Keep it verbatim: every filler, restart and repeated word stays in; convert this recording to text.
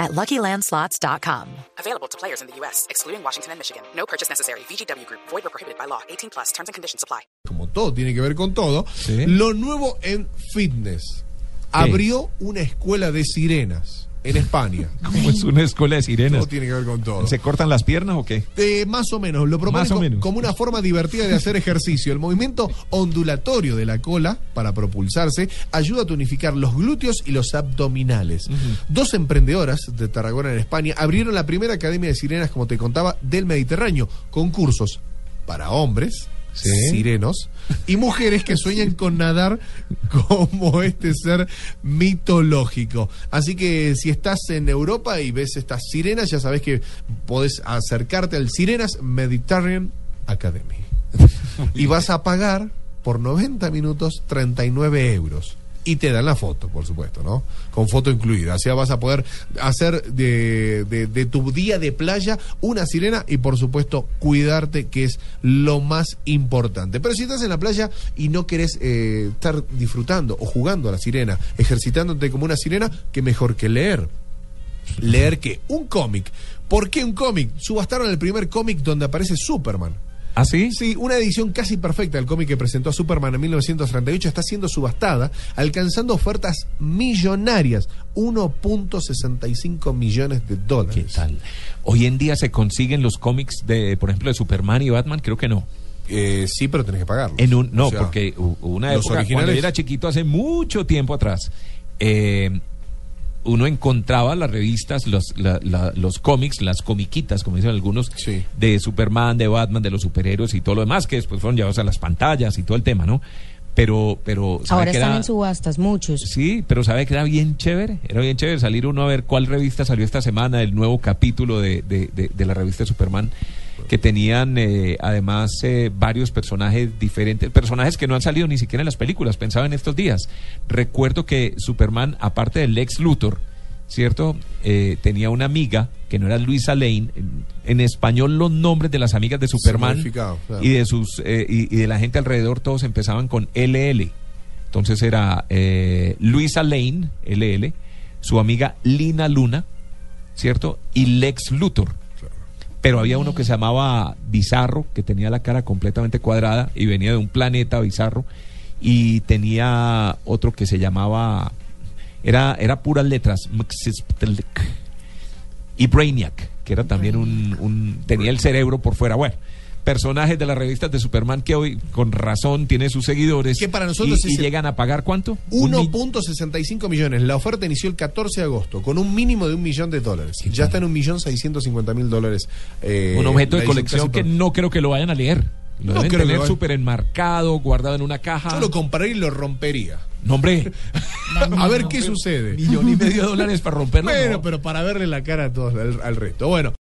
at Lucky Land Slots dot com. Available to players in the U S, excluding Washington and Michigan. No purchase necessary. V G W Group. Void or prohibited by law. eighteen plus. Terms and conditions apply. Como todo tiene que ver con todo. ¿Sí? Lo nuevo en fitness. ¿Qué? Abrió una escuela de sirenas en España. ¿Cómo es una escuela de sirenas? Todo tiene que ver con todo. ¿Se cortan las piernas o qué? Eh, más o menos. Lo proponen como, como una forma divertida de hacer ejercicio. El movimiento ondulatorio de la cola para propulsarse ayuda a tonificar los glúteos y los abdominales. Uh-huh. Dos emprendedoras de Tarragona, en España, abrieron la primera academia de sirenas, como te contaba, del Mediterráneo, con cursos para hombres. ¿Sí? Sirenos y mujeres que sueñan con nadar como este ser mitológico. Así que si estás en Europa y ves estas sirenas, ya sabes que podés acercarte al Sirenas Mediterranean Academy y vas a pagar por noventa minutos treinta y nueve euros. Y te dan la foto, por supuesto, ¿no? Con foto incluida. O sea, vas a poder hacer de, de, de tu día de playa una sirena y, por supuesto, cuidarte, que es lo más importante. Pero si estás en la playa y no querés eh, estar disfrutando o jugando a la sirena, ejercitándote como una sirena, qué mejor que leer. ¿Leer qué? Un cómic. ¿Por qué un cómic? Subastaron el primer cómic donde aparece Superman. ¿Ah, sí? Sí, una edición casi perfecta del cómic que presentó a Superman en mil novecientos treinta y ocho está siendo subastada, alcanzando ofertas millonarias, uno punto sesenta y cinco millones de dólares. ¿Qué tal? ¿Hoy en día se consiguen los cómics, de, por ejemplo, de Superman y Batman? Creo que no. Eh, sí, pero tenés que pagarlos. En un, no, o sea, porque una época, originales... cuando yo era chiquito, hace mucho tiempo atrás... Eh, uno encontraba las revistas, los, la, la, los cómics, las comiquitas, como dicen algunos, sí, de Superman, de Batman, de los superhéroes y todo lo demás, que después fueron llevados a las pantallas y todo el tema, ¿no? Pero, pero... Ahora están era... en subastas, muchos. Sí, pero ¿sabe que era bien chévere? Era bien chévere salir uno a ver cuál revista salió esta semana, el nuevo capítulo de, de, de, de la revista Superman, que tenían eh, además eh, varios personajes diferentes, personajes que no han salido ni siquiera en las películas, pensaba en estos días. Recuerdo que Superman, aparte del Lex Luthor, ¿cierto? Eh, tenía una amiga que no era Luisa Lane. En, en español los nombres de las amigas de Superman, claro, y de sus eh, y, y de la gente alrededor, todos empezaban con L L. Entonces era eh, Luisa Lane, L L, su amiga Lina Luna, ¿cierto? Y Lex Luthor. Pero había uno que se llamaba Bizarro, que tenía la cara completamente cuadrada y venía de un planeta Bizarro, y tenía otro que se llamaba, era era puras letras, y Brainiac, que era también un, un tenía el cerebro por fuera. Bueno, personajes de las revistas de Superman que hoy con razón tiene sus seguidores, que para nosotros y, y llegan a pagar ¿cuánto? uno punto sesenta y cinco millones. La oferta inició el catorce de agosto con un mínimo de un millón de dólares. Sí, ya claro. Está en un millón seiscientos cincuenta mil dólares. Eh, un objeto de colección que no creo que lo vayan a leer. Lo no deben creo tener súper enmarcado, guardado en una caja. Yo lo compraría y lo rompería. No, hombre. No, no, a ver no, qué no, sucede. Millón y medio de dólares para romperlo. Bueno, no. Pero para verle la cara a todos, al, al resto. Bueno.